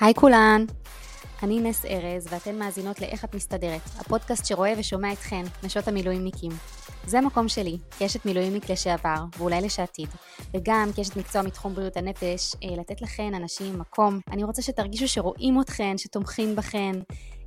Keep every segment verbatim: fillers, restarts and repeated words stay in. היי כולן, אני נס ארז ואתן מאזינות לאיך את מסתדרת, הפודקאסט שרואה ושומע אתכן, נשות המילואימניקים. זה המקום שלי, כאשת מילואימניק לשעבר ואולי לשעתיד, וגם כאשת מקצוע מתחום בריאות הנפש, לתת לכן אנשים מקום. אני רוצה שתרגישו שרואים אתכן, שתומכים בכן.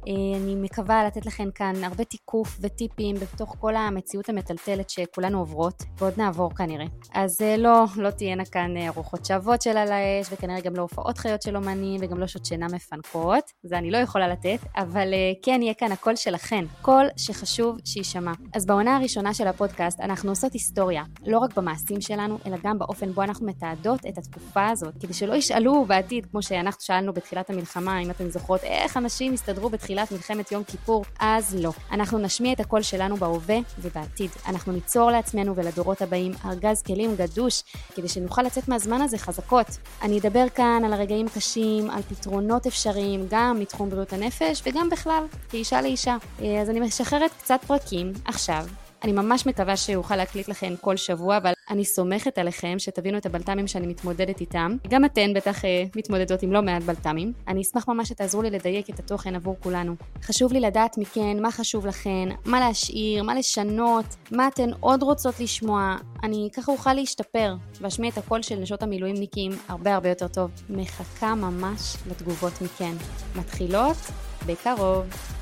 אני מקווה לתת לכן כאן הרבה תיקוף וטיפים בתוך כל המציאות המטלטלת שכולנו עוברות, ועוד נעבור כנראה. אז לא, לא תהיינה כאן רוחות שוות של על האש, וכנראה גם לא הופעות חיות של אומנים, וגם לא שעות שינה מפנקות, זה אני לא יכולה לתת, אבל כן יהיה כאן הקול שלכן, קול שחשוב שישמע. אז בעונה הראשונה של הפודקאסט אנחנו עושות היסטוריה, לא רק במעשים שלנו, אלא גם באופן בו אנחנו מתעדות את התקופה הזאת, כדי שלא ישאלו בעתיד, כמו שאנחנו שאלנו בתחילת המלחמה, אם אתם זוכרות, איך אנשים הסתדרו בתחילת מלחמת יום כיפור, אז לא. אנחנו נשמיע את הקול שלנו בהווה ובעתיד. אנחנו ניצור לעצמנו ולדורות הבאים ארגז כלים גדוש, כדי שנוכל לצאת מהזמן הזה חזקות. אני אדבר כאן על הרגעים הקשים, על פתרונות אפשריים, גם מתחום בריאות הנפש וגם בכלל, כאישה לאישה. אז אני משחררת קצת פרקים עכשיו. אני ממש מקווה שאוכל להקליט לכם כל שבוע, אבל אני סומכת עליכם שתבינו את הבלטמים שאני מתמודדת איתם. גם אתן בטח מתמודדות עם לא מעט בלטמים. אני אשמח ממש שתעזרו לי לדייק את התוכן עבור כולנו. חשוב לי לדעת מכן מה חשוב לכן, מה להשאיר, מה לשנות, מה אתן עוד רוצות לשמוע. אני ככה אוכל להשתפר ואשמיע את הקול של נשות המילואימניקים הרבה הרבה יותר טוב. מחכה ממש לתגובות מכן. מתחילות בקרוב.